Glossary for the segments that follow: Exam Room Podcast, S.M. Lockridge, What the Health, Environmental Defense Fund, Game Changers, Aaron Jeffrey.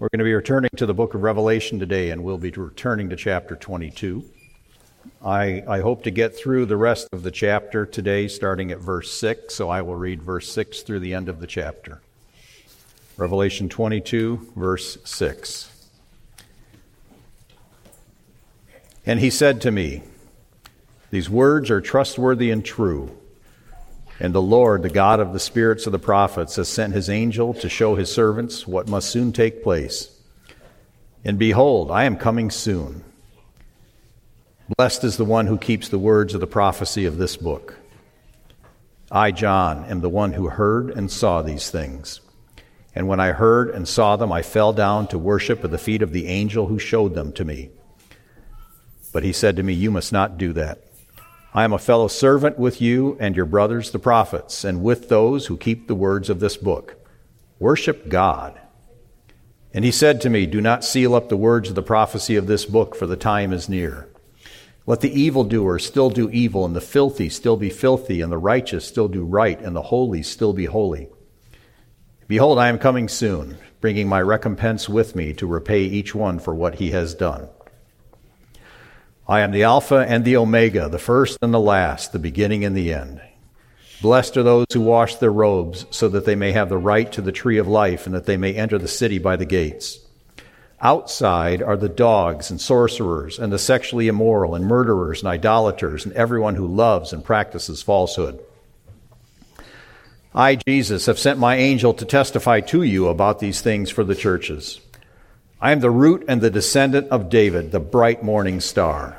We're going to be returning to the book of Revelation today, and we'll be returning to chapter 22. I hope to get through the rest of the chapter today, starting at verse 6, so I will read verse 6 through the end of the chapter. Revelation 22, verse 6. And he said to me, "These words are trustworthy and true. And the Lord, the God of the spirits of the prophets, has sent his angel to show his servants what must soon take place. And behold, I am coming soon. Blessed is the one who keeps the words of the prophecy of this book. I, John, am the one who heard and saw these things. And when I heard and saw them, I fell down to worship at the feet of the angel who showed them to me. But he said to me, 'You must not do that. I am a fellow servant with you and your brothers, the prophets, and with those who keep the words of this book. Worship God.' And he said to me, 'Do not seal up the words of the prophecy of this book, for the time is near. Let the evildoer still do evil, and the filthy still be filthy, and the righteous still do right, and the holy still be holy. Behold, I am coming soon, bringing my recompense with me to repay each one for what he has done. I am the Alpha and the Omega, the first and the last, the beginning and the end. Blessed are those who wash their robes, so that they may have the right to the tree of life, and that they may enter the city by the gates. Outside are the dogs and sorcerers, and the sexually immoral, and murderers, and idolaters, and everyone who loves and practices falsehood. I, Jesus, have sent my angel to testify to you about these things for the churches. I am the root and the descendant of David, the bright morning star.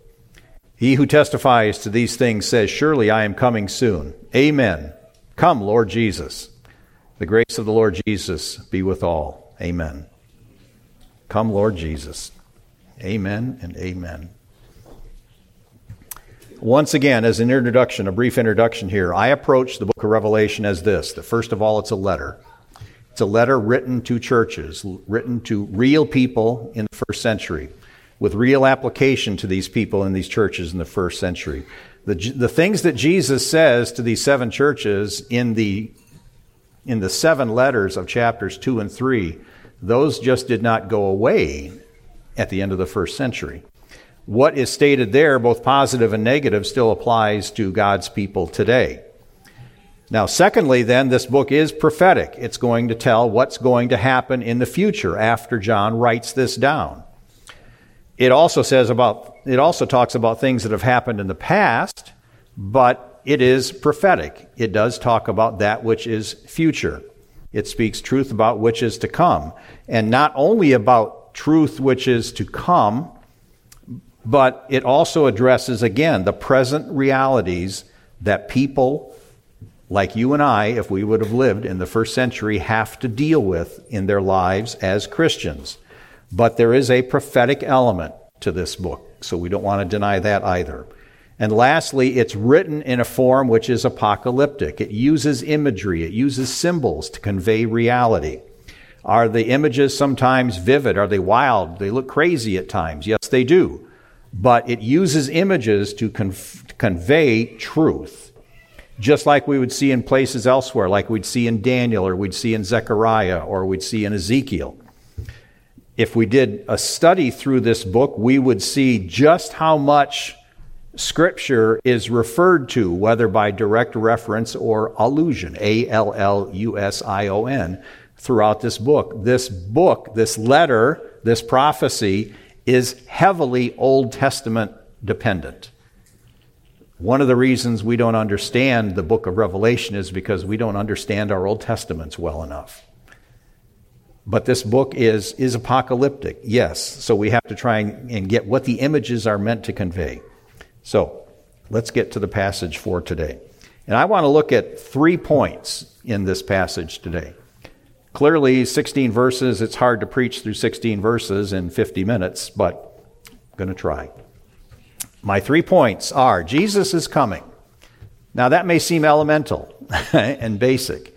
He who testifies to these things says, 'Surely I am coming soon.' Amen. Come, Lord Jesus. The grace of the Lord Jesus be with all. Amen." Come, Lord Jesus. Amen and amen. Once again, as an introduction, a brief introduction here, I approach the book of Revelation as this, that first of all, it's a letter. It's a letter written to churches, written to real people in the first century, with real application to these people in these churches in the first century. The things that Jesus says to these seven churches in the seven letters of chapters 2 and 3, those just did not go away at the end of the first century. What is stated there, both positive and negative, still applies to God's people today. Now, secondly, then, this book is prophetic. It's going to tell what's going to happen in the future after John writes this down. It also talks about things that have happened in the past, but it is prophetic. It does talk about that which is future. It speaks truth about which is to come, and not only about truth which is to come, but it also addresses, again, the present realities that people like you and I, if we would have lived in the first century, have to deal with in their lives as Christians. But there is a prophetic element to this book, so we don't want to deny that either. And lastly, it's written in a form which is apocalyptic. It uses imagery, it uses symbols to convey reality. Are the images sometimes vivid? Are they wild? They look crazy at times. Yes, they do. But it uses images to convey truth, just like we would see in places elsewhere, like we'd see in Daniel, or we'd see in Zechariah, or we'd see in Ezekiel. If we did a study through this book, we would see just how much Scripture is referred to, whether by direct reference or allusion, A-L-L-U-S-I-O-N, throughout this book. This letter, this prophecy, is heavily Old Testament dependent. One of the reasons we don't understand the book of Revelation is because we don't understand our Old Testaments well enough. But this book is apocalyptic, yes, so we have to try and get what the images are meant to convey. So let's get to the passage for today. And I want to look at 3 points in this passage today. Clearly, 16 verses, it's hard to preach through 16 verses in 50 minutes, but I'm going to try. My 3 points are, Jesus is coming. Now, that may seem elemental and basic,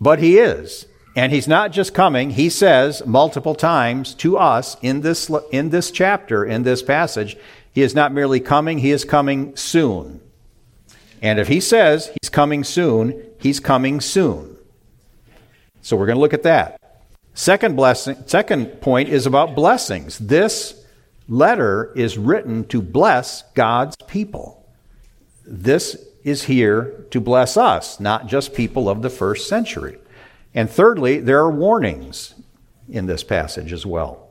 but he is. And he's not just coming. He says multiple times to us in this chapter, in this passage, he is not merely coming, he is coming soon. And if he says he's coming soon, he's coming soon. So we're going to look at that. Second point is about blessings. This letter is written to bless God's people. This is here to bless us, not just people of the first century. And thirdly, there are warnings in this passage as well.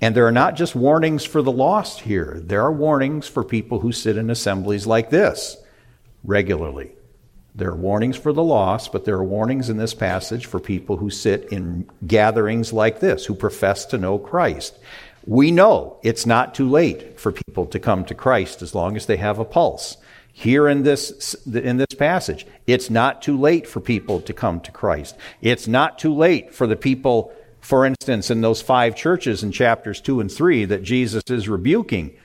And there are not just warnings for the lost here. There are warnings for people who sit in assemblies like this regularly. There are warnings for the lost, but there are warnings in this passage for people who sit in gatherings like this, who profess to know Christ. We know it's not too late for people to come to Christ as long as they have a pulse. Here in this passage, it's not too late for people to come to Christ. It's not too late for the people, for instance, in those 5 churches in chapters 2 and 3 that Jesus is rebuking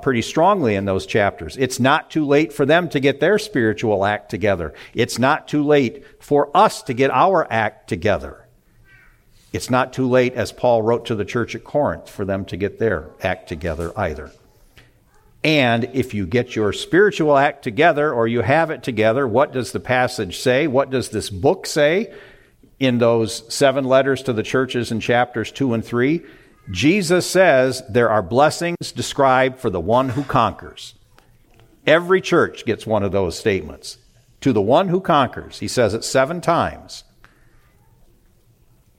pretty strongly in those chapters. It's not too late for them to get their spiritual act together. It's not too late for us to get our act together. It's not too late, as Paul wrote to the church at Corinth, for them to get their act together either. And if you get your spiritual act together, or you have it together, what does the passage say? What does this book say in those 7 letters to the churches in chapters 2 and 3? Jesus says there are blessings described for the one who conquers. Every church gets one of those statements. To the one who conquers. He says it 7 times.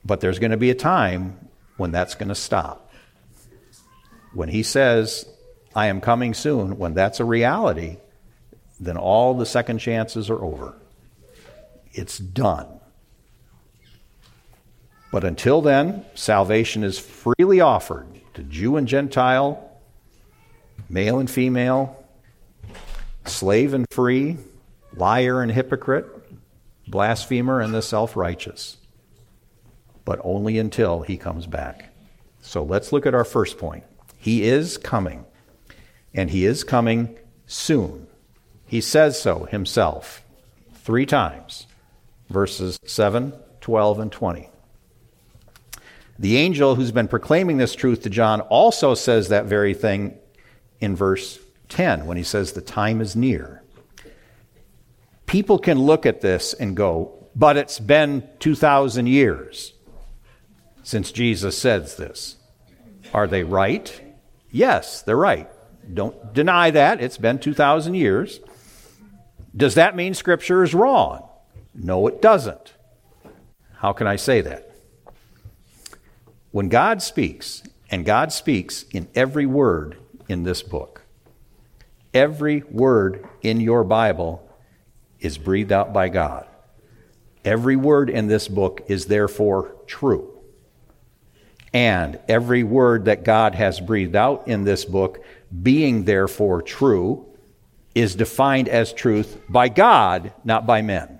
But there's going to be a time when that's going to stop. When he says, I am coming soon, when that's a reality, then all the second chances are over. It's done. But until then, salvation is freely offered to Jew and Gentile, male and female, slave and free, liar and hypocrite, blasphemer and the self-righteous, but only until he comes back. So let's look at our first point. He is coming, and he is coming soon. He says so himself 3 times, verses 7, 12, and 20. The angel who's been proclaiming this truth to John also says that very thing in verse 10 when he says the time is near. People can look at this and go, but it's been 2,000 years since Jesus says this. Are they right? Yes, they're right. Don't deny that. It's been 2,000 years. Does that mean Scripture is wrong? No, it doesn't. How can I say that? When God speaks, and God speaks in every word in this book, every word in your Bible is breathed out by God. Every word in this book is therefore true. And every word that God has breathed out in this book, being therefore true, is defined as truth by God, not by men.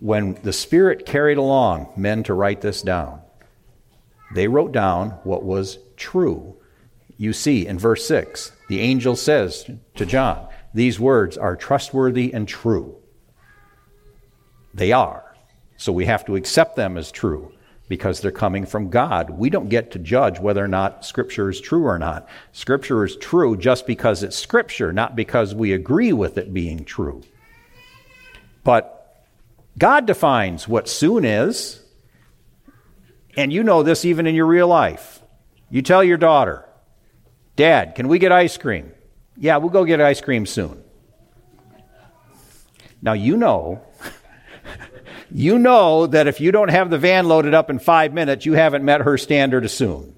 When the Spirit carried along men to write this down, they wrote down what was true. You see in verse 6, the angel says to John, these words are trustworthy and true. They are. So we have to accept them as true because they're coming from God. We don't get to judge whether or not Scripture is true or not. Scripture is true just because it's Scripture, not because we agree with it being true. But God defines what soon is, and you know this even in your real life. You tell your daughter, Dad, can we get ice cream? Yeah, we'll go get ice cream soon. Now you know, you know that if you don't have the van loaded up in 5 minutes, you haven't met her standard of soon.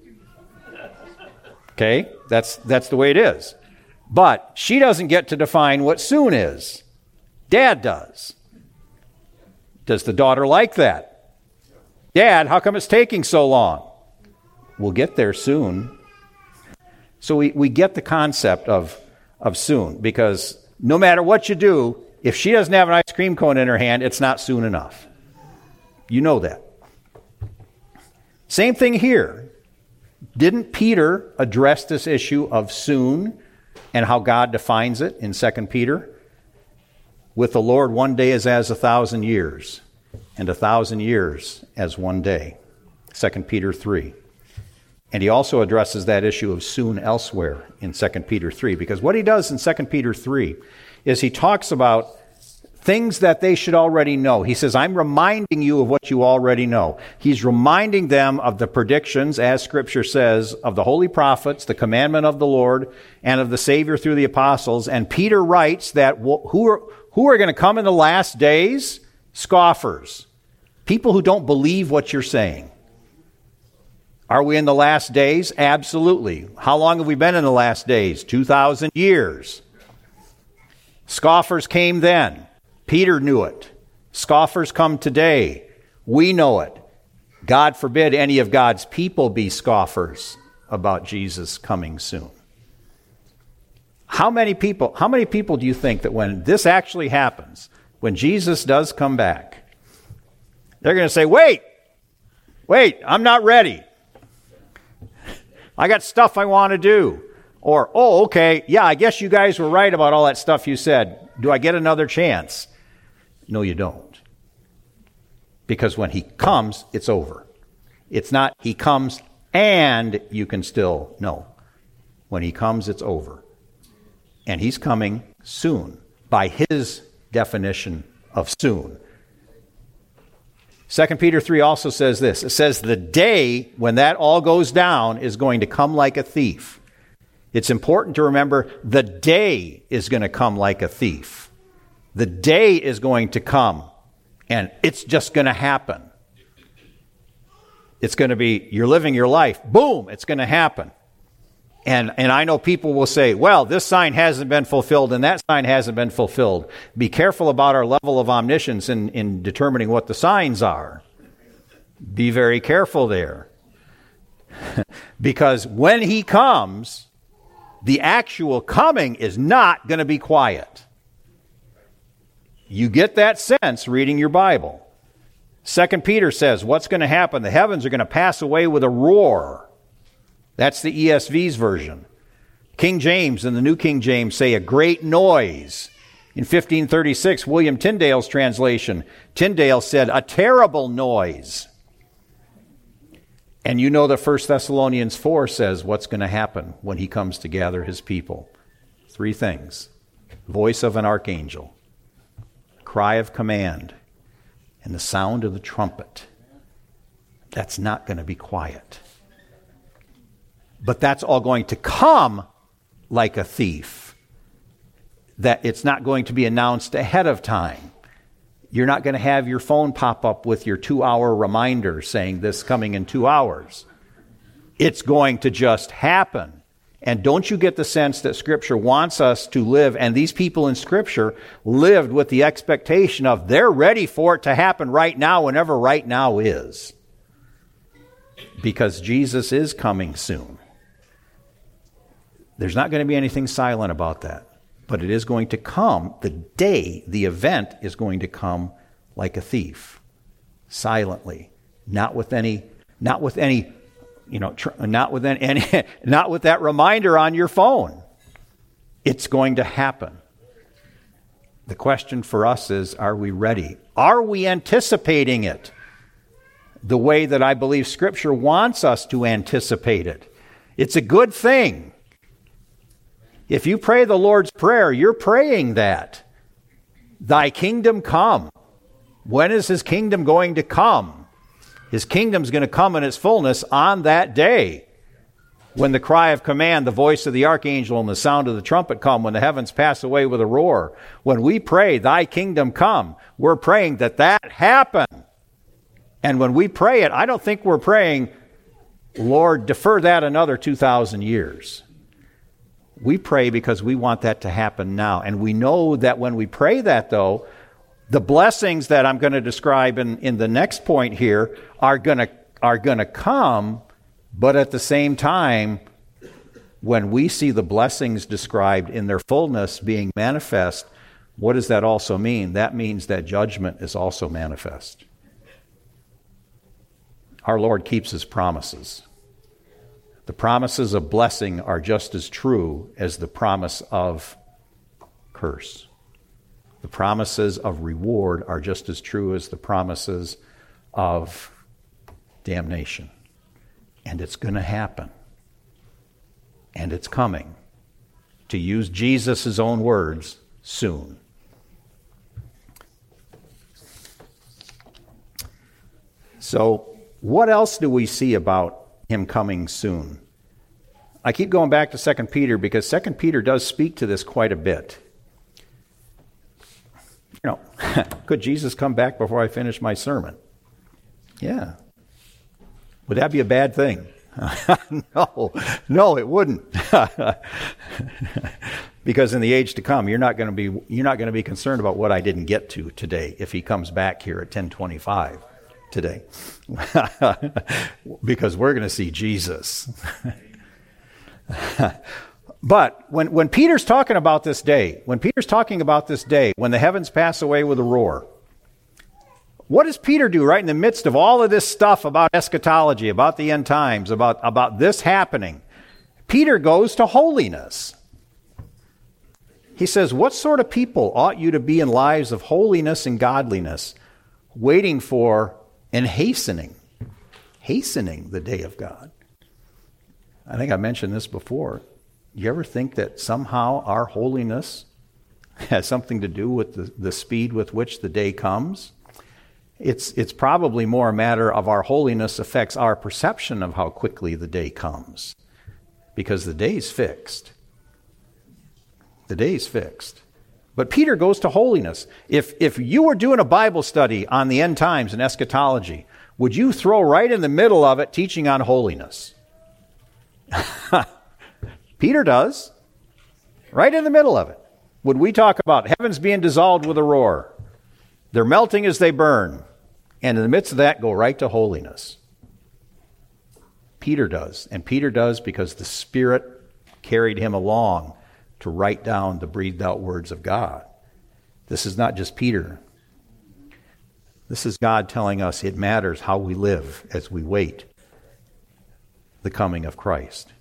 Okay? That's the way it is. But she doesn't get to define what soon is. Dad does. Does the daughter like that? Dad, how come it's taking so long? We'll get there soon. So we get the concept of soon, because no matter what you do, If she doesn't have an ice cream cone in her hand, it's not soon enough. You know that. Same thing here. Didn't Peter address this issue of soon and how God defines it in 2 Peter? With the Lord, one day is as 1,000 years, and 1,000 years as one day. 2 Peter 3. And he also addresses that issue of soon elsewhere in 2 Peter 3. Because what he does in 2 Peter 3 is he talks about things that they should already know. He says, I'm reminding you of what you already know. He's reminding them of the predictions, as Scripture says, of the holy prophets, the commandment of the Lord, and of the Savior through the apostles. And Peter writes that who are going to come in the last days? Scoffers. People who don't believe what you're saying. Are we in the last days? Absolutely. How long have we been in the last days? 2,000 years. Scoffers came then. Peter knew it. Scoffers come today. We know it. God forbid any of God's people be scoffers about Jesus coming soon. How many people do you think that when this actually happens, when Jesus does come back, they're going to say, wait, I'm not ready. I got stuff I want to do. Or, oh, okay, yeah, I guess you guys were right about all that stuff you said. Do I get another chance? No, you don't. Because when he comes, it's over. It's not he comes and you can still know. When he comes, it's over. And he's coming soon by his definition of soon. 2 Peter 3 also says this. It says the day when that all goes down is going to come like a thief. It's important to remember the day is going to come like a thief. The day is going to come and it's just going to happen. It's going to be, you're living your life. Boom, it's going to happen. And I know people will say, well, this sign hasn't been fulfilled and that sign hasn't been fulfilled. Be careful about our level of omniscience in determining what the signs are. Be very careful there. Because when he comes, the actual coming is not going to be quiet. You get that sense reading your Bible. 2 Peter says, what's going to happen? The heavens are going to pass away with a roar. That's the ESV's version. King James and the New King James say a great noise. In 1536, William Tyndale's translation, Tyndale said a terrible noise. And you know that 1 Thessalonians 4 says what's going to happen when he comes to gather his people. Three things. Voice of an archangel, cry of command, and the sound of the trumpet. That's not going to be quiet. But that's all going to come like a thief. That it's not going to be announced ahead of time. You're not going to have your phone pop up with your 2-hour reminder saying this coming in 2 hours. It's going to just happen. And don't you get the sense that Scripture wants us to live, and these people in Scripture lived with the expectation of they're ready for it to happen right now, whenever right now is. Because Jesus is coming soon. There's not going to be anything silent about that, but it is going to come. The day, the event is going to come like a thief, silently, not with that reminder on your phone. It's going to happen. The question for us is, are we ready? Are we anticipating it the way that I believe Scripture wants us to anticipate it? It's a good thing. If you pray the Lord's Prayer, you're praying that. Thy kingdom come. When is his kingdom going to come? His kingdom's going to come in its fullness on that day. When the cry of command, the voice of the archangel, and the sound of the trumpet come, when the heavens pass away with a roar. When we pray, thy kingdom come, we're praying that happen. And when we pray it, I don't think we're praying, Lord, defer that another 2,000 years. We pray because we want that to happen now. And we know that when we pray that, though, the blessings that I'm going to describe in the next point here are going to come. But at the same time, when we see the blessings described in their fullness being manifest, What does that also mean? That means that judgment is also manifest. Our Lord keeps his promises. The promises of blessing are just as true as the promise of curse. The promises of reward are just as true as the promises of damnation. And it's going to happen. And it's coming. To use Jesus' own words, soon. So, what else do we see about him coming soon? I keep going back to 2 Peter because 2 Peter does speak to this quite a bit. You know, could Jesus come back before I finish my sermon? Yeah. Would that be a bad thing? No, it wouldn't. Because in the age to come, you're not going to be concerned about what I didn't get to today if he comes back here at 10:25 today. Because we're going to see Jesus. But when Peter's talking about this day, when the heavens pass away with a roar, what does Peter do right in the midst of all of this stuff about eschatology, about the end times, about this happening? Peter goes to holiness. He says, what sort of people ought you to be in lives of holiness and godliness, waiting for and hastening the day of God? I think I mentioned this before. You ever think that somehow our holiness has something to do with the speed with which the day comes? It's probably more a matter of our holiness affects our perception of how quickly the day comes, because the day's fixed. But Peter goes to holiness. If you were doing a Bible study on the end times and eschatology, would you throw right in the middle of it teaching on holiness? Peter does. Right in the middle of it. Would we talk about heavens being dissolved with a roar? They're melting as they burn. And in the midst of that, go right to holiness. Peter does. And Peter does because the Spirit carried him along to write down the breathed out words of God. This is not just Peter. This is God telling us it matters how we live as we wait the coming of Christ.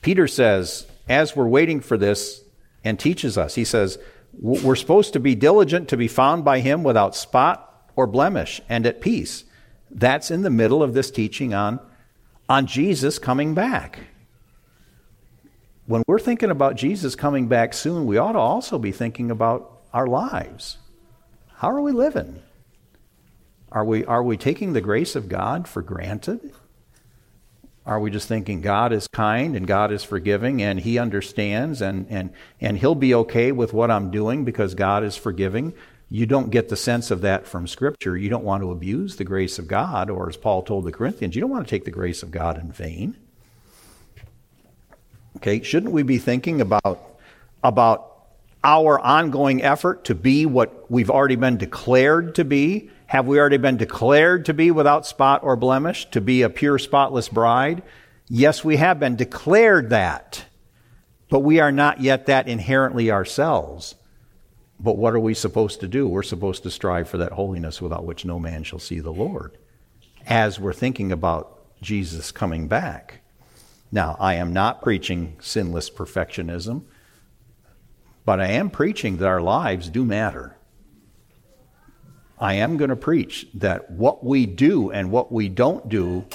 Peter says, as we're waiting for this, and teaches us, he says, we're supposed to be diligent to be found by him without spot or blemish and at peace. That's in the middle of this teaching on Jesus coming back. When we're thinking about Jesus coming back soon, we ought to also be thinking about our lives. How are we living? Are we taking the grace of God for granted? Are we just thinking God is kind and God is forgiving and he understands and he'll be okay with what I'm doing because God is forgiving? You don't get the sense of that from Scripture. You don't want to abuse the grace of God, or as Paul told the Corinthians, you don't want to take the grace of God in vain. Okay, shouldn't we be thinking about our ongoing effort to be what we've already been declared to be? Have we already been declared to be without spot or blemish, to be a pure, spotless bride? Yes, we have been declared that, but we are not yet that inherently ourselves. But what are we supposed to do? We're supposed to strive for that holiness without which no man shall see the Lord, as we're thinking about Jesus coming back. Now, I am not preaching sinless perfectionism, but I am preaching that our lives do matter. I am going to preach that what we do and what we don't do,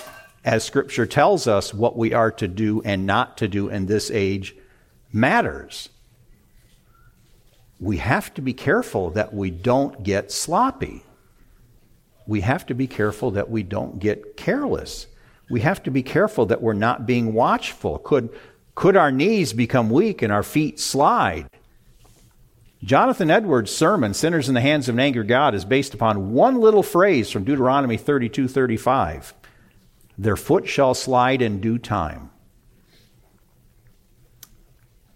as Scripture tells us what we are to do and not to do in this age, matters. We have to be careful that we don't get sloppy. We have to be careful that we don't get careless. We have to be careful that we're not being watchful. Could our knees become weak and our feet slide? Jonathan Edwards' sermon, Sinners in the Hands of an Angry God, is based upon one little phrase from Deuteronomy 32:35. Their foot shall slide in due time.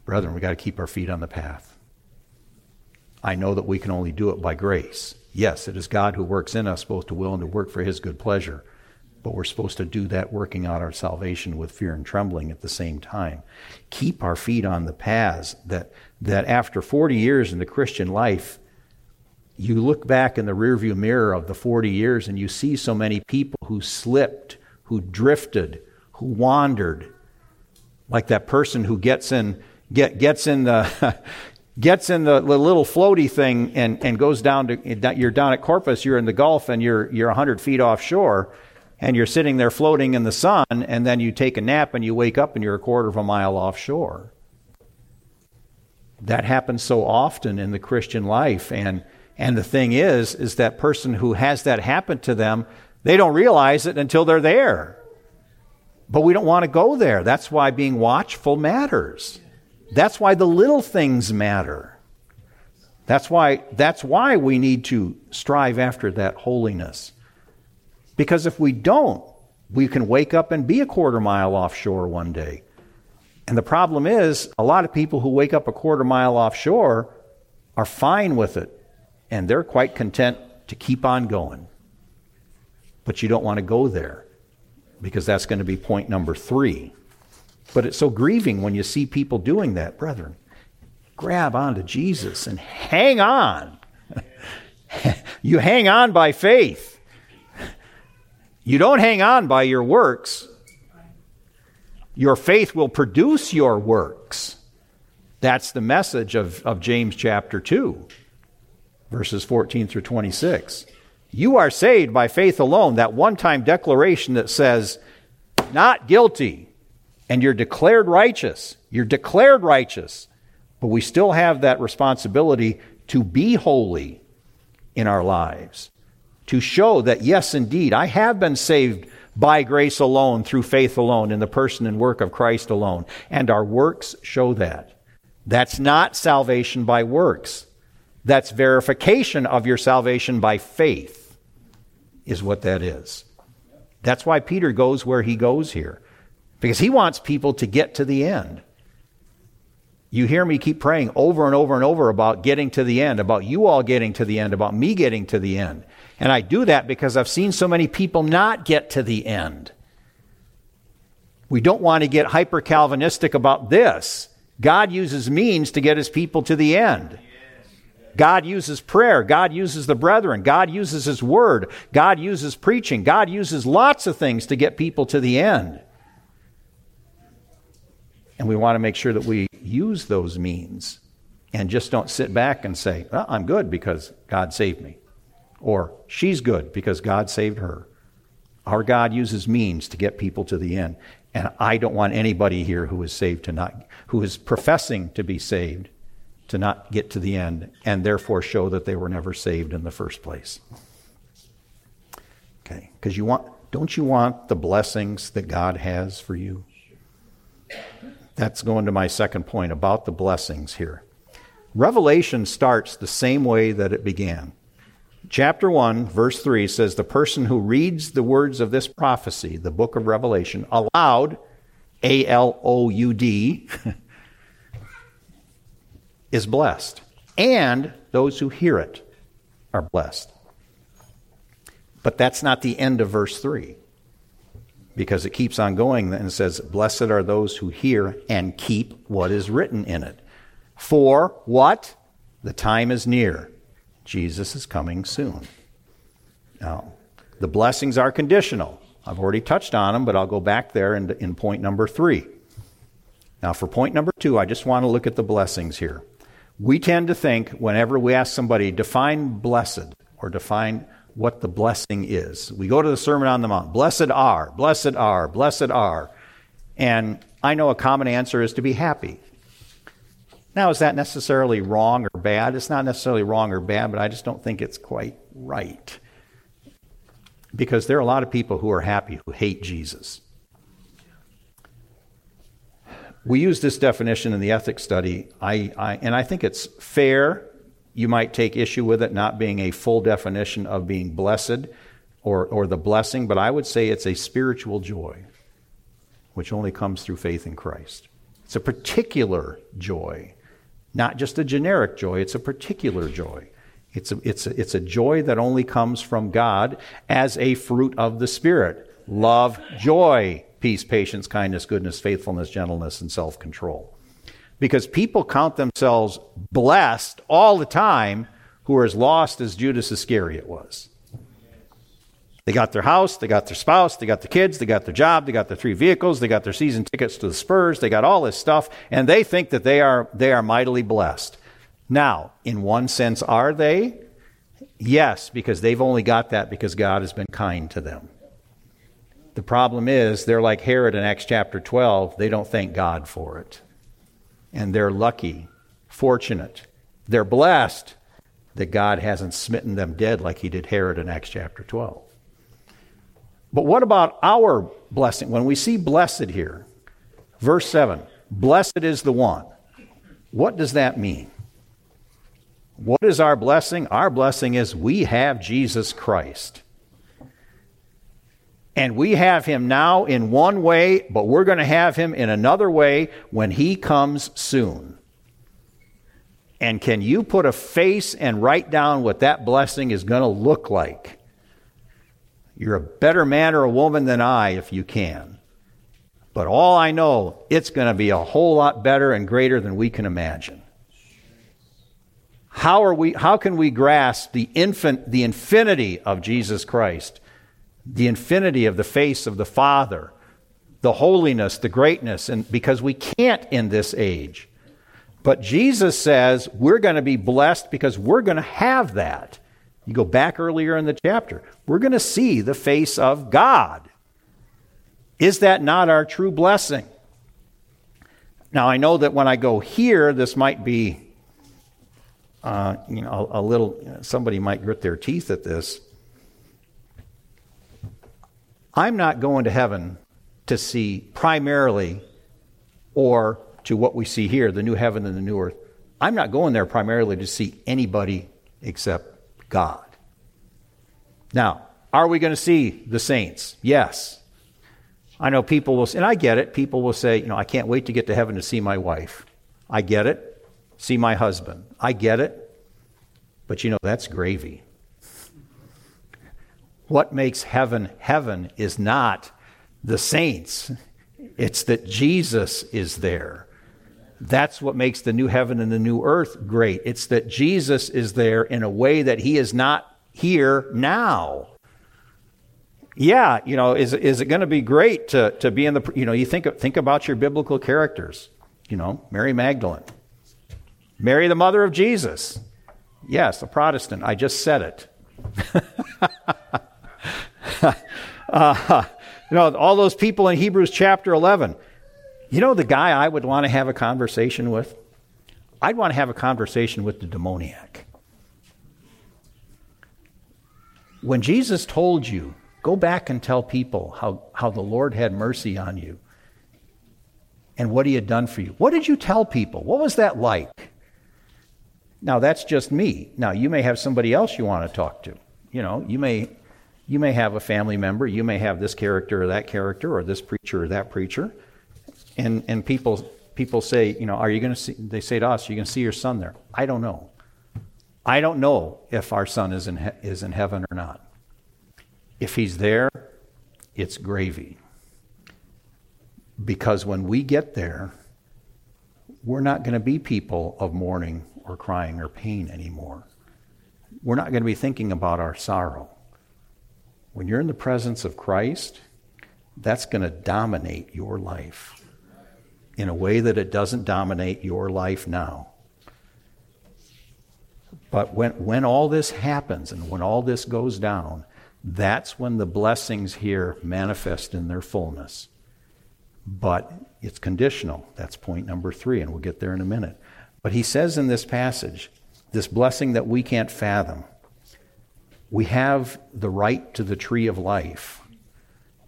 Brethren, we've got to keep our feet on the path. I know that we can only do it by grace. Yes, it is God who works in us both to will and to work for his good pleasure. But we're supposed to do that working out our salvation with fear and trembling at the same time. Keep our feet on the paths that, that after 40 years in the Christian life, you look back in the rearview mirror of the 40 years and you see so many people who slipped, who drifted, who wandered, like that person who gets in the little floaty thing and goes down to, you're down at Corpus, you're in the Gulf, and you're 100 feet offshore, and you're sitting there floating in the sun, and then you take a nap and you wake up and you're a quarter of a mile offshore. That happens so often in the Christian life, and the thing is that person who has that happen to them, they don't realize it until they're there. But we don't want to go there. That's why being watchful matters. That's why the little things matter. That's why we need to strive after that holiness. Because if we don't, we can wake up and be a quarter mile offshore one day. And the problem is, a lot of people who wake up a quarter mile offshore are fine with it, and they're quite content to keep on going. But you don't want to go there, because that's going to be point number 3. But it's so grieving when you see people doing that, brethren. Grab onto Jesus and hang on. You hang on by faith. You don't hang on by your works. Your faith will produce your works. That's the message of James chapter 2, verses 14 through 26. You are saved by faith alone. That one-time declaration that says, not guilty. And you're declared righteous. You're declared righteous. But we still have that responsibility to be holy in our lives. To show that, yes, indeed, I have been saved by grace alone, through faith alone, in the person and work of Christ alone. And our works show that. That's not salvation by works. That's verification of your salvation by faith, is what that is. That's why Peter goes where he goes here. Because he wants people to get to the end. You hear me keep praying over and over and over about getting to the end, about you all getting to the end, about me getting to the end. And I do that because I've seen so many people not get to the end. We don't want to get hyper-Calvinistic about this. God uses means to get his people to the end. God uses prayer. God uses the brethren. God uses his word. God uses preaching. God uses lots of things to get people to the end. And we want to make sure that we use those means and just don't sit back and say, well, I'm good because God saved me. Or she's good because God saved her. Our God uses means to get people to the end. And I don't want anybody here who is professing to be saved to not get to the end and therefore show that they were never saved in the first place. Okay, because don't you want the blessings that God has for you? That's going to my second point about the blessings here. Revelation starts the same way that it began. Chapter 1, verse 3 says, the person who reads the words of this prophecy, the book of Revelation, aloud, A-L-O-U-D, is blessed. And those who hear it are blessed. But that's not the end of verse 3. Because it keeps on going and it says, blessed are those who hear and keep what is written in it. For what? The time is near. Jesus is coming soon. Now, the blessings are conditional. I've already touched on them, but I'll go back there in point number 3. Now, for point number 2, I just want to look at the blessings here. We tend to think whenever we ask somebody, define blessed or define what the blessing is. We go to the Sermon on the Mount. Blessed are, blessed are, blessed are. And I know a common answer is to be happy. Now, is that necessarily wrong or bad? It's not necessarily wrong or bad, but I just don't think it's quite right. Because there are a lot of people who are happy who hate Jesus. We use this definition in the ethics study, and I think it's fair. You might take issue with it not being a full definition of being blessed or the blessing, but I would say it's a spiritual joy, which only comes through faith in Christ. It's a particular joy, not just a generic joy. It's a particular joy. It's a joy that only comes from God as a fruit of the Spirit. Love, joy, peace, patience, kindness, goodness, faithfulness, gentleness, and self-control. because people count themselves blessed all the time who are as lost as Judas Iscariot was. They got their house, they got their spouse, they got their kids, they got their job, they got their 3 vehicles, they got their season tickets to the Spurs, they got all this stuff, and they think that they are mightily blessed. Now, in one sense, are they? Yes, because they've only got that because God has been kind to them. The problem is they're like Herod in Acts chapter 12. They don't thank God for it. And they're lucky, fortunate. They're blessed that God hasn't smitten them dead like he did Herod in Acts chapter 12. But what about our blessing? When we see blessed here, verse 7, blessed is the one. What does that mean? What is our blessing? Our blessing is we have Jesus Christ. And we have him now in one way, but we're going to have him in another way when he comes soon. And can you put a face and write down what that blessing is going to look like? You're a better man or a woman than I if you can. But all I know, it's going to be a whole lot better and greater than we can imagine. How can we grasp the infinity of Jesus Christ, the infinity of the face of the Father, the holiness, the greatness, and because we can't in this age. But Jesus says we're going to be blessed because we're going to have that. You go back earlier in the chapter. We're going to see the face of God. Is that not our true blessing? Now, I know that when I go here, this might be a little, somebody might grit their teeth at this. I'm not going to heaven to see primarily, or to what we see here, the new heaven and the new earth. I'm not going there primarily to see anybody except God. Now, are we going to see the saints? Yes. I know people will, and I get it, people will say, I can't wait to get to heaven to see my wife. I get it. See my husband. I get it, but that's gravy. What makes heaven heaven is not the saints. It's that Jesus is there. That's what makes the new heaven and the new earth great. It's that Jesus is there in a way that he is not here now. Yeah, is it going to be great to be in the, you think about your biblical characters, Mary Magdalene. Mary, the mother of Jesus. Yes, a Protestant. I just said it. All those people in Hebrews chapter 11. The guy I would want to have a conversation with? I'd want to have a conversation with the demoniac. When Jesus told you, go back and tell people how the Lord had mercy on you and what he had done for you. What did you tell people? What was that like? Now, that's just me. Now, you may have somebody else you want to talk to. You may have a family member. You may have this character or this preacher or that preacher. And people say, are you going to see? They say to us, are you going to see your son there? I don't know. I don't know if our son is in heaven or not. If he's there, it's gravy. Because when we get there, we're not going to be people of mourning or crying or pain anymore. We're not going to be thinking about our sorrow. When you're in the presence of Christ, that's going to dominate your life in a way that it doesn't dominate your life now. But when all this happens and when all this goes down, that's when the blessings here manifest in their fullness. But it's conditional. That's point number 3, and we'll get there in a minute. But he says in this passage, this blessing that we can't fathom, we have the right to the tree of life.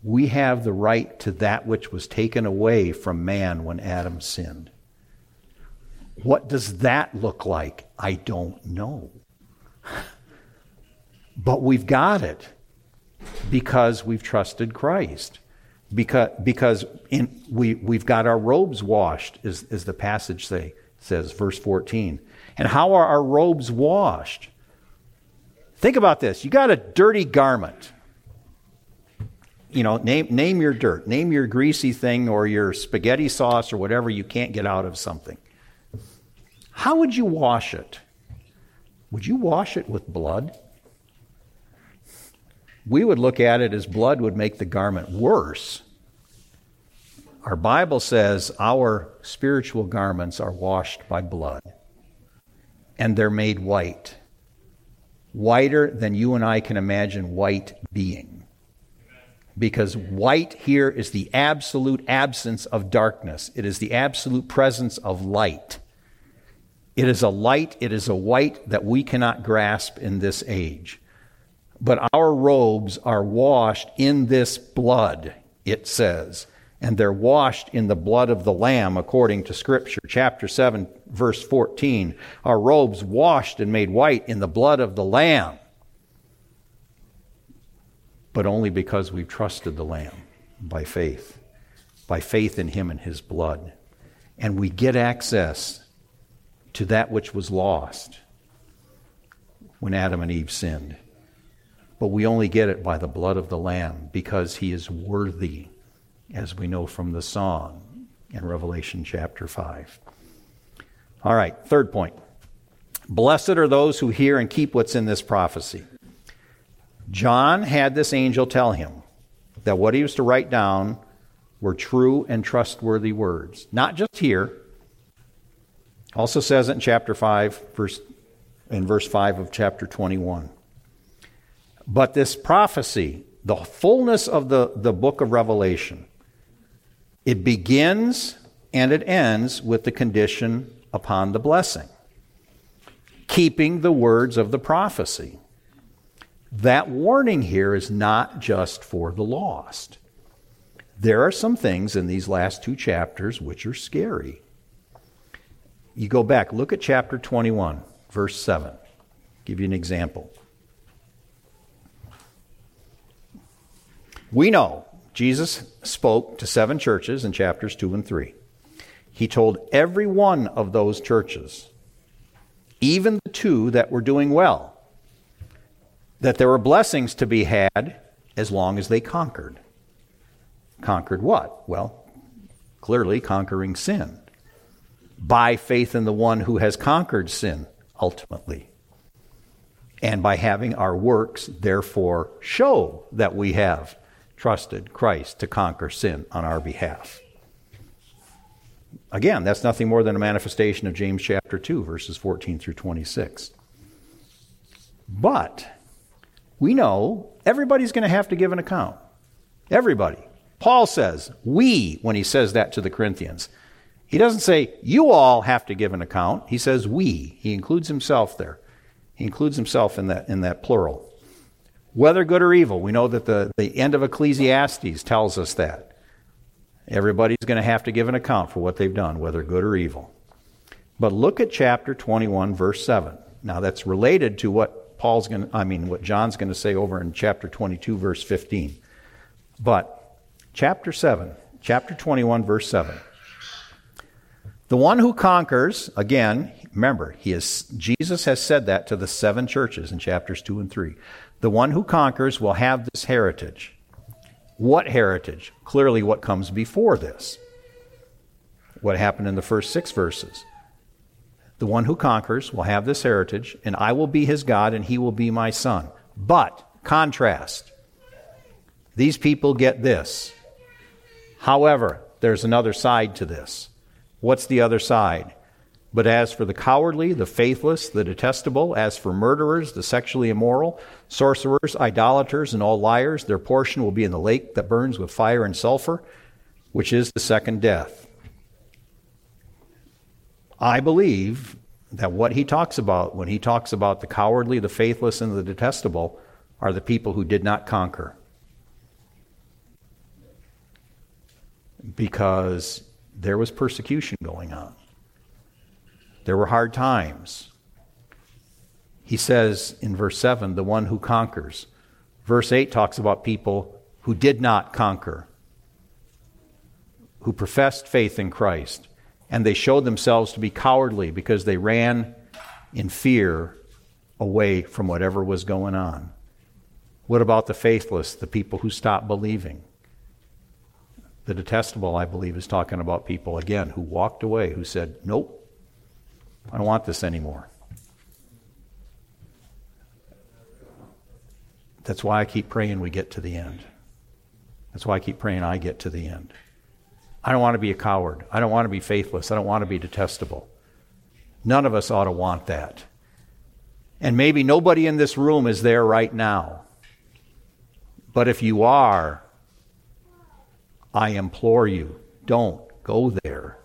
We have the right to that which was taken away from man when Adam sinned. What does that look like? I don't know. But we've got it because we've trusted Christ. Because we've got our robes washed, as the passage says, verse 14. And how are our robes washed? Think about this. You got a dirty garment. Name your dirt. Name your greasy thing or your spaghetti sauce or whatever you can't get out of something. How would you wash it? Would you wash it with blood? We would look at it as blood would make the garment worse. Our Bible says our spiritual garments are washed by blood, and they're made white, whiter than you and I can imagine white being. Because white here is the absolute absence of darkness. It is the absolute presence of light. It is a light, it is a white that we cannot grasp in this age. But our robes are washed in this blood, it says. And they're washed in the blood of the Lamb, according to Scripture. Chapter 7, verse 14. Our robes washed and made white in the blood of the Lamb. But only because we've trusted the Lamb by faith in Him and His blood. And we get access to that which was lost when Adam and Eve sinned. But we only get it by the blood of the Lamb, because He is worthy, as we know from the song in Revelation chapter 5. All right, third point. Blessed are those who hear and keep what's in this prophecy. John had this angel tell him that what he was to write down were true and trustworthy words. Not just here. Also says it in chapter 5, verse 5 of chapter 21. But this prophecy, the fullness of the book of Revelation, it begins and it ends with the condition upon the blessing. Keeping the words of the prophecy. That warning here is not just for the lost. There are some things in these last two chapters which are scary. You go back, look at chapter 21, verse 7. I'll give you an example. We know Jesus spoke to 7 churches in chapters 2 and 3. He told every one of those churches, even the 2 that were doing well, that there were blessings to be had as long as they conquered. Conquered what? Well, clearly conquering sin. By faith in the one who has conquered sin, ultimately. And by having our works, therefore, show that we have trusted Christ to conquer sin on our behalf. Again, that's nothing more than a manifestation of James chapter 2, verses 14 through 26. But we know everybody's going to have to give an account. Everybody. Paul says, we, when he says that to the Corinthians. He doesn't say, you all have to give an account. He says, we. He includes himself there. He includes himself in that plural. Whether good or evil, we know that the end of Ecclesiastes tells us that. Everybody's going to have to give an account for what they've done, whether good or evil. But look at chapter 21, verse 7. Now that's related to what what John's going to say over in chapter 22, verse 15. But chapter 21, verse 7. The one who conquers, again, remember, Jesus has said that to the 7 churches in chapters 2 and 3. The one who conquers will have this heritage. What heritage? Clearly what comes before this. What happened in the first 6 verses. The one who conquers will have this heritage, and I will be his God, and he will be my son. But, contrast, these people get this. However, there's another side to this. What's the other side? But as for the cowardly, the faithless, the detestable, as for murderers, the sexually immoral, sorcerers, idolaters, and all liars, their portion will be in the lake that burns with fire and sulfur, which is the second death. I believe that what he talks about when he talks about the cowardly, the faithless, and the detestable are the people who did not conquer. Because there was persecution going on. There were hard times. He says in verse 7, the one who conquers. Verse 8 talks about people who did not conquer, who professed faith in Christ, and they showed themselves to be cowardly because they ran in fear away from whatever was going on. What about the faithless, the people who stopped believing? The detestable, I believe, is talking about people, again, who walked away, who said, nope. I don't want this anymore. That's why I keep praying we get to the end. That's why I keep praying I get to the end. I don't want to be a coward. I don't want to be faithless. I don't want to be detestable. None of us ought to want that. And maybe nobody in this room is there right now. But if you are, I implore you, don't go there.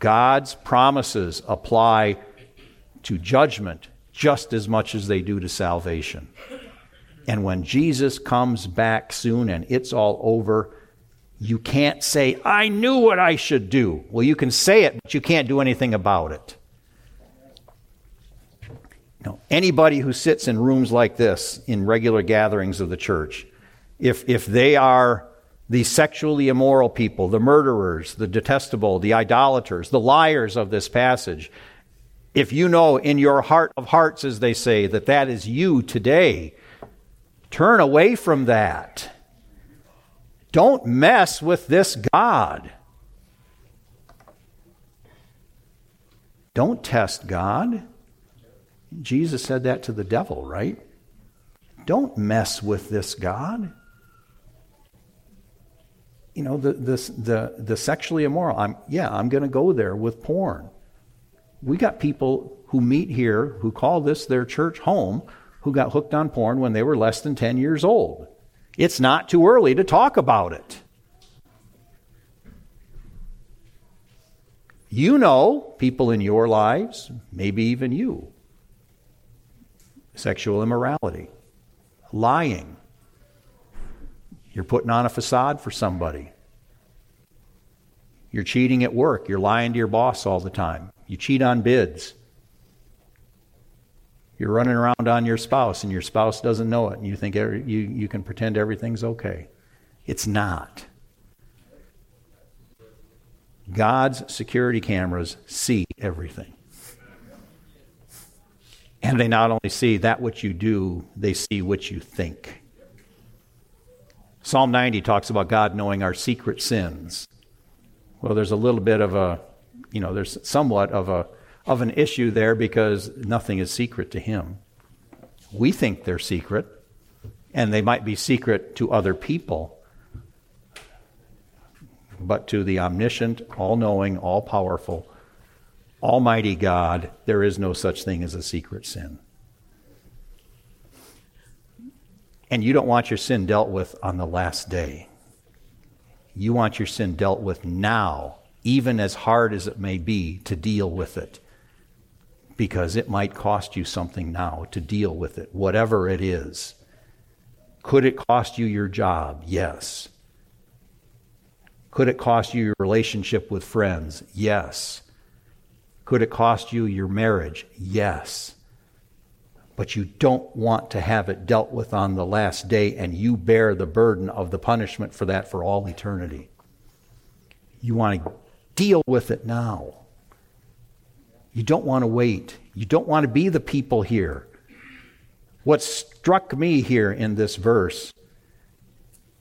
God's promises apply to judgment just as much as they do to salvation. And when Jesus comes back soon and it's all over, you can't say, I knew what I should do. Well, you can say it, but you can't do anything about it. No, anybody who sits in rooms like this, in regular gatherings of the church, if they are the sexually immoral people, the murderers, the detestable, the idolaters, the liars of this passage, if you know in your heart of hearts, as they say, that that is you today, turn away from that. Don't mess with this God. Don't test God. Jesus said that to the devil, right? Don't mess with this God. You know, the sexually immoral. I'm going to go there with porn. We got people who meet here who call this their church home who got hooked on porn when they were less than 10 years old. It's not too early to talk about it. You know people in your lives, maybe even you. Sexual immorality, lying. You're putting on a facade for somebody. You're cheating at work. You're lying to your boss all the time. You cheat on bids. You're running around on your spouse, and your spouse doesn't know it, and you think you can pretend everything's okay. It's not. God's security cameras see everything. And they not only see that which you do, they see what you think. Psalm 90 talks about God knowing our secret sins. Well, there's a little bit of a, there's somewhat of an issue there because nothing is secret to him. We think they're secret, and they might be secret to other people, but to the omniscient, all-knowing, all-powerful, almighty God, there is no such thing as a secret sin. And you don't want your sin dealt with on the last day. You want your sin dealt with now, even as hard as it may be to deal with it. Because it might cost you something now to deal with it, whatever it is. Could it cost you your job? Yes. Could it cost you your relationship with friends? Yes. Could it cost you your marriage? Yes. But you don't want to have it dealt with on the last day, and you bear the burden of the punishment for that for all eternity. You want to deal with it now. You don't want to wait. You don't want to be the people here. What struck me here in this verse,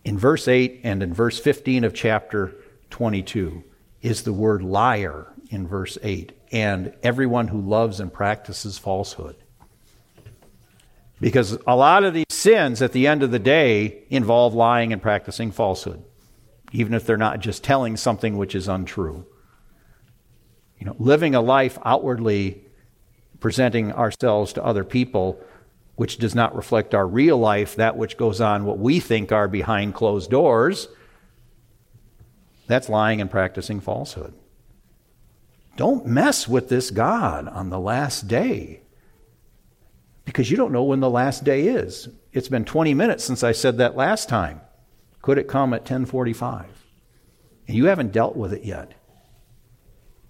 in verse 8 and in verse 15 of chapter 22, is the word liar in verse 8, and everyone who loves and practices falsehood. Because a lot of these sins at the end of the day involve lying and practicing falsehood, even if they're not just telling something which is untrue. Living a life outwardly, presenting ourselves to other people, which does not reflect our real life, that which goes on what we think are behind closed doors, that's lying and practicing falsehood. Don't mess with this God on the last day, because you don't know when the last day is. It's been 20 minutes since I said that last time. Could it come at 10:45? And you haven't dealt with it yet.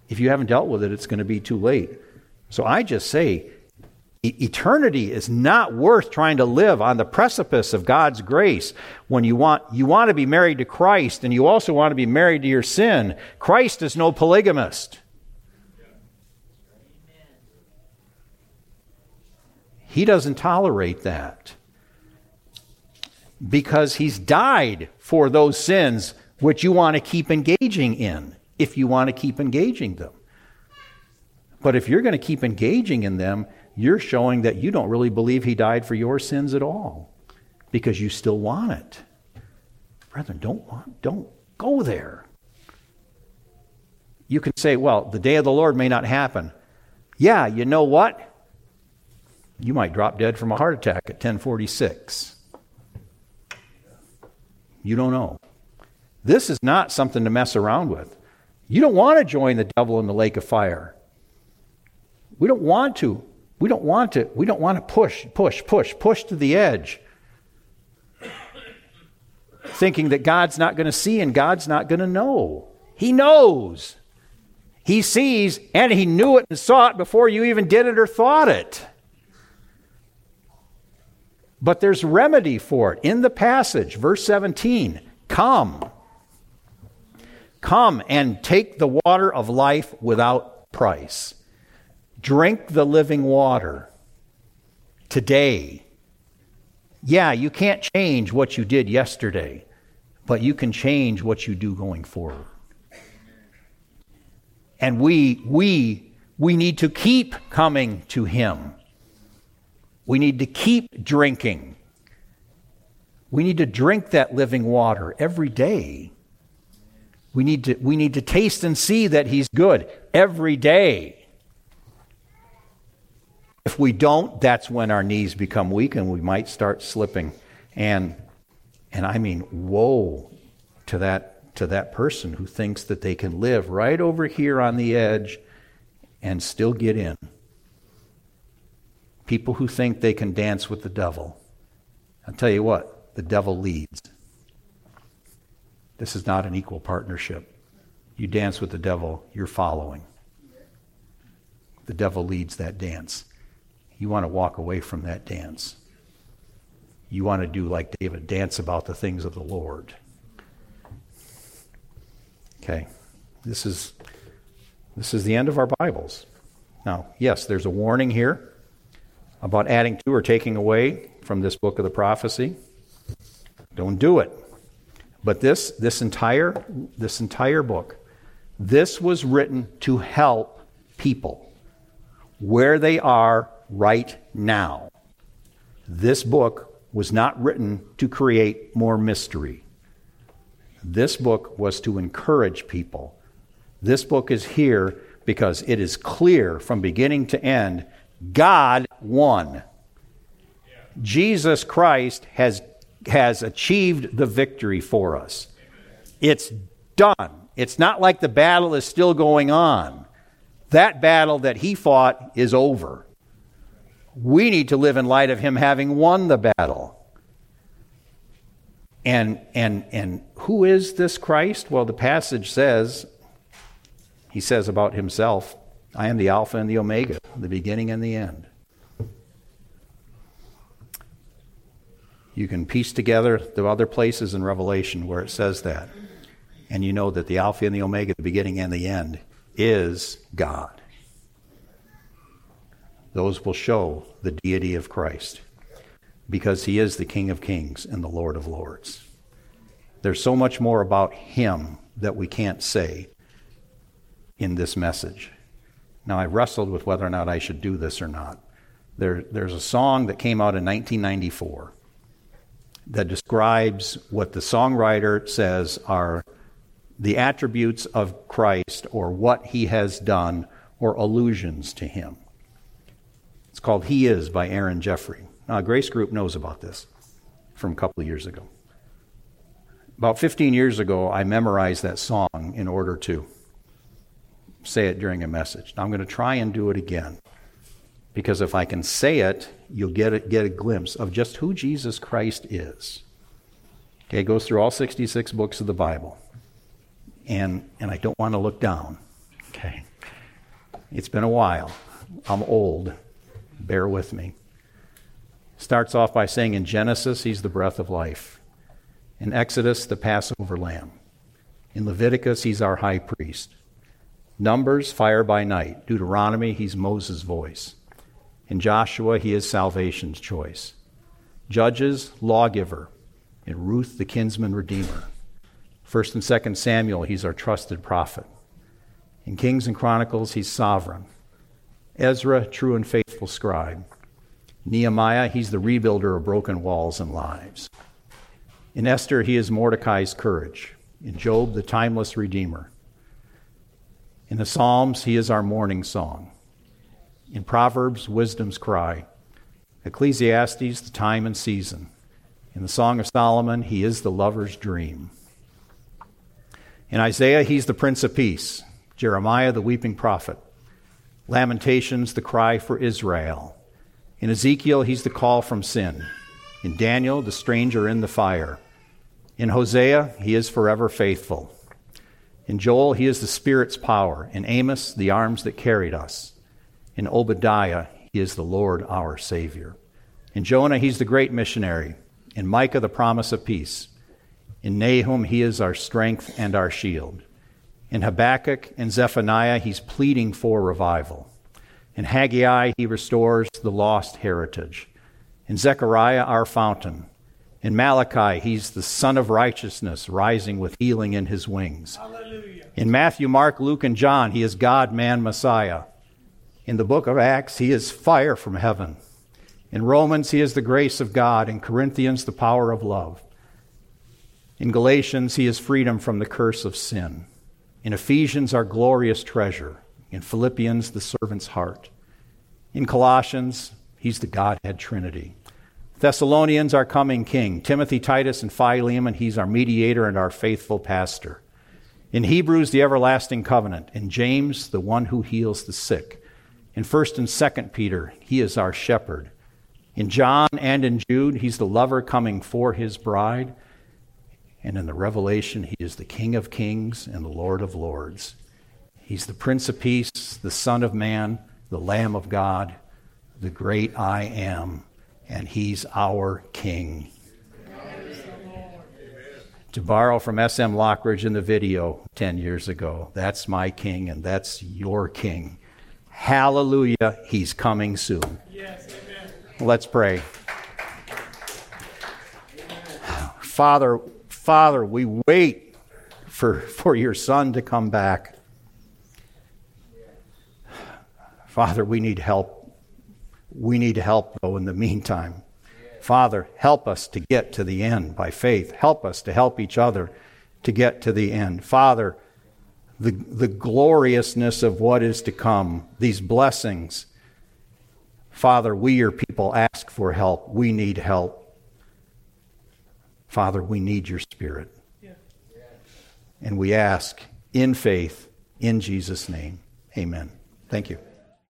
If you haven't dealt with it, it's going to be too late. So I just say, eternity is not worth trying to live on the precipice of God's grace when you want to be married to Christ and you also want to be married to your sin. Christ is no polygamist. He doesn't tolerate that because he's died for those sins which you want to keep engaging in. If you want to keep engaging them. But if you're going to keep engaging in them, you're showing that you don't really believe he died for your sins at all, because you still want it. Brethren, don't go there. You can say, well, the day of the Lord may not happen. Yeah, you know what? You might drop dead from a heart attack at 10:46. You don't know. This is not something to mess around with. You don't want to join the devil in the lake of fire. We don't want to. We don't want to. We don't want to push to the edge, thinking that God's not going to see and God's not going to know. He knows. He sees, and he knew it and saw it before you even did it or thought it. But there's remedy for it. In the passage, verse 17, Come and take the water of life without price. Drink the living water today. Yeah, you can't change what you did yesterday, but you can change what you do going forward. And we need to keep coming to him. We need to keep drinking. We need to drink that living water every day. We need to taste and see that he's good every day. If we don't, that's when our knees become weak and we might start slipping. And I mean, woe to that person who thinks that they can live right over here on the edge and still get in. People who think they can dance with the devil. I'll tell you what, the devil leads. This is not an equal partnership. You dance with the devil, you're following. The devil leads that dance. You want to walk away from that dance. You want to do like David, dance about the things of the Lord. Okay, this is the end of our Bibles. Now, yes, there's a warning here about adding to or taking away from this book of the prophecy. Don't do it. But this entire book, this was written to help people where they are right now. This book was not written to create more mystery. This book was to encourage people. This book is here because it is clear from beginning to end, God won. Jesus Christ has achieved the victory for us. It's done. It's not like the battle is still going on. That battle that he fought is over. We need to live in light of him having won the battle. And who is this Christ? Well, the passage says, he says about himself, I am the Alpha and the Omega, the beginning and the end. You can piece together the other places in Revelation where it says that. And you know that the Alpha and the Omega, the beginning and the end, is God. Those will show the deity of Christ, because he is the King of Kings and the Lord of Lords. There's so much more about him that we can't say in this message. Now, I wrestled with whether or not I should do this or not. There's a song that came out in 1994 that describes what the songwriter says are the attributes of Christ, or what he has done, or allusions to him. It's called He Is by Aaron Jeffrey. Now, a Grace Group knows about this from a couple of years ago. About 15 years ago, I memorized that song in order to say it during a message. Now, I'm going to try and do it again, because if I can say it, you'll get a glimpse of just who Jesus Christ is. Okay, it goes through all 66 books of the Bible, and I don't want to look down. Okay, it's been a while. I'm old. Bear with me. Starts off by saying in Genesis, he's the breath of life. In Exodus, the Passover lamb. In Leviticus, he's our high priest. Numbers, fire by night. Deuteronomy, he's Moses' voice. In Joshua, he is salvation's choice. Judges, lawgiver. In Ruth, the kinsman redeemer. 1st and 2nd Samuel, he's our trusted prophet. In Kings and Chronicles, he's sovereign. Ezra, true and faithful scribe. Nehemiah, he's the rebuilder of broken walls and lives. In Esther, he is Mordecai's courage. In Job, the timeless redeemer. In the Psalms, he is our morning song. In Proverbs, wisdom's cry. Ecclesiastes, the time and season. In the Song of Solomon, he is the lover's dream. In Isaiah, he's the Prince of Peace. Jeremiah, the weeping prophet. Lamentations, the cry for Israel. In Ezekiel, he's the call from sin. In Daniel, the stranger in the fire. In Hosea, he is forever faithful. In Joel, he is the Spirit's power. In Amos, the arms that carried us. In Obadiah, he is the Lord our Savior. In Jonah, he's the great missionary. In Micah, the promise of peace. In Nahum, he is our strength and our shield. In Habakkuk and Zephaniah, he's pleading for revival. In Haggai, he restores the lost heritage. In Zechariah, our fountain. In Malachi, he's the Son of Righteousness, rising with healing in his wings. Hallelujah. In Matthew, Mark, Luke, and John, he is God, man, Messiah. In the book of Acts, he is fire from heaven. In Romans, he is the grace of God. In Corinthians, the power of love. In Galatians, he is freedom from the curse of sin. In Ephesians, our glorious treasure. In Philippians, the servant's heart. In Colossians, he's the Godhead Trinity. Thessalonians, our coming king. Timothy, Titus, and Philemon, he's our mediator and our faithful pastor. In Hebrews, the everlasting covenant. In James, the one who heals the sick. In 1st and 2nd Peter, he is our shepherd. In John and in Jude, he's the lover coming for his bride. And in the Revelation, he is the King of Kings and the Lord of Lords. He's the Prince of Peace, the Son of Man, the Lamb of God, the great I am. And he's our King. Amen. To borrow from S.M. Lockridge in the video 10 years ago, that's my King and that's your King. Hallelujah, he's coming soon. Yes, amen. Let's pray. Amen. Father, we wait for your Son to come back. Father, we need help. We need help, though, in the meantime. Father, help us to get to the end by faith. Help us to help each other to get to the end. Father, the gloriousness of what is to come, these blessings. Father, we, your people, ask for help. We need help. Father, we need your Spirit. Yeah. And we ask in faith, in Jesus' name. Amen. Thank you.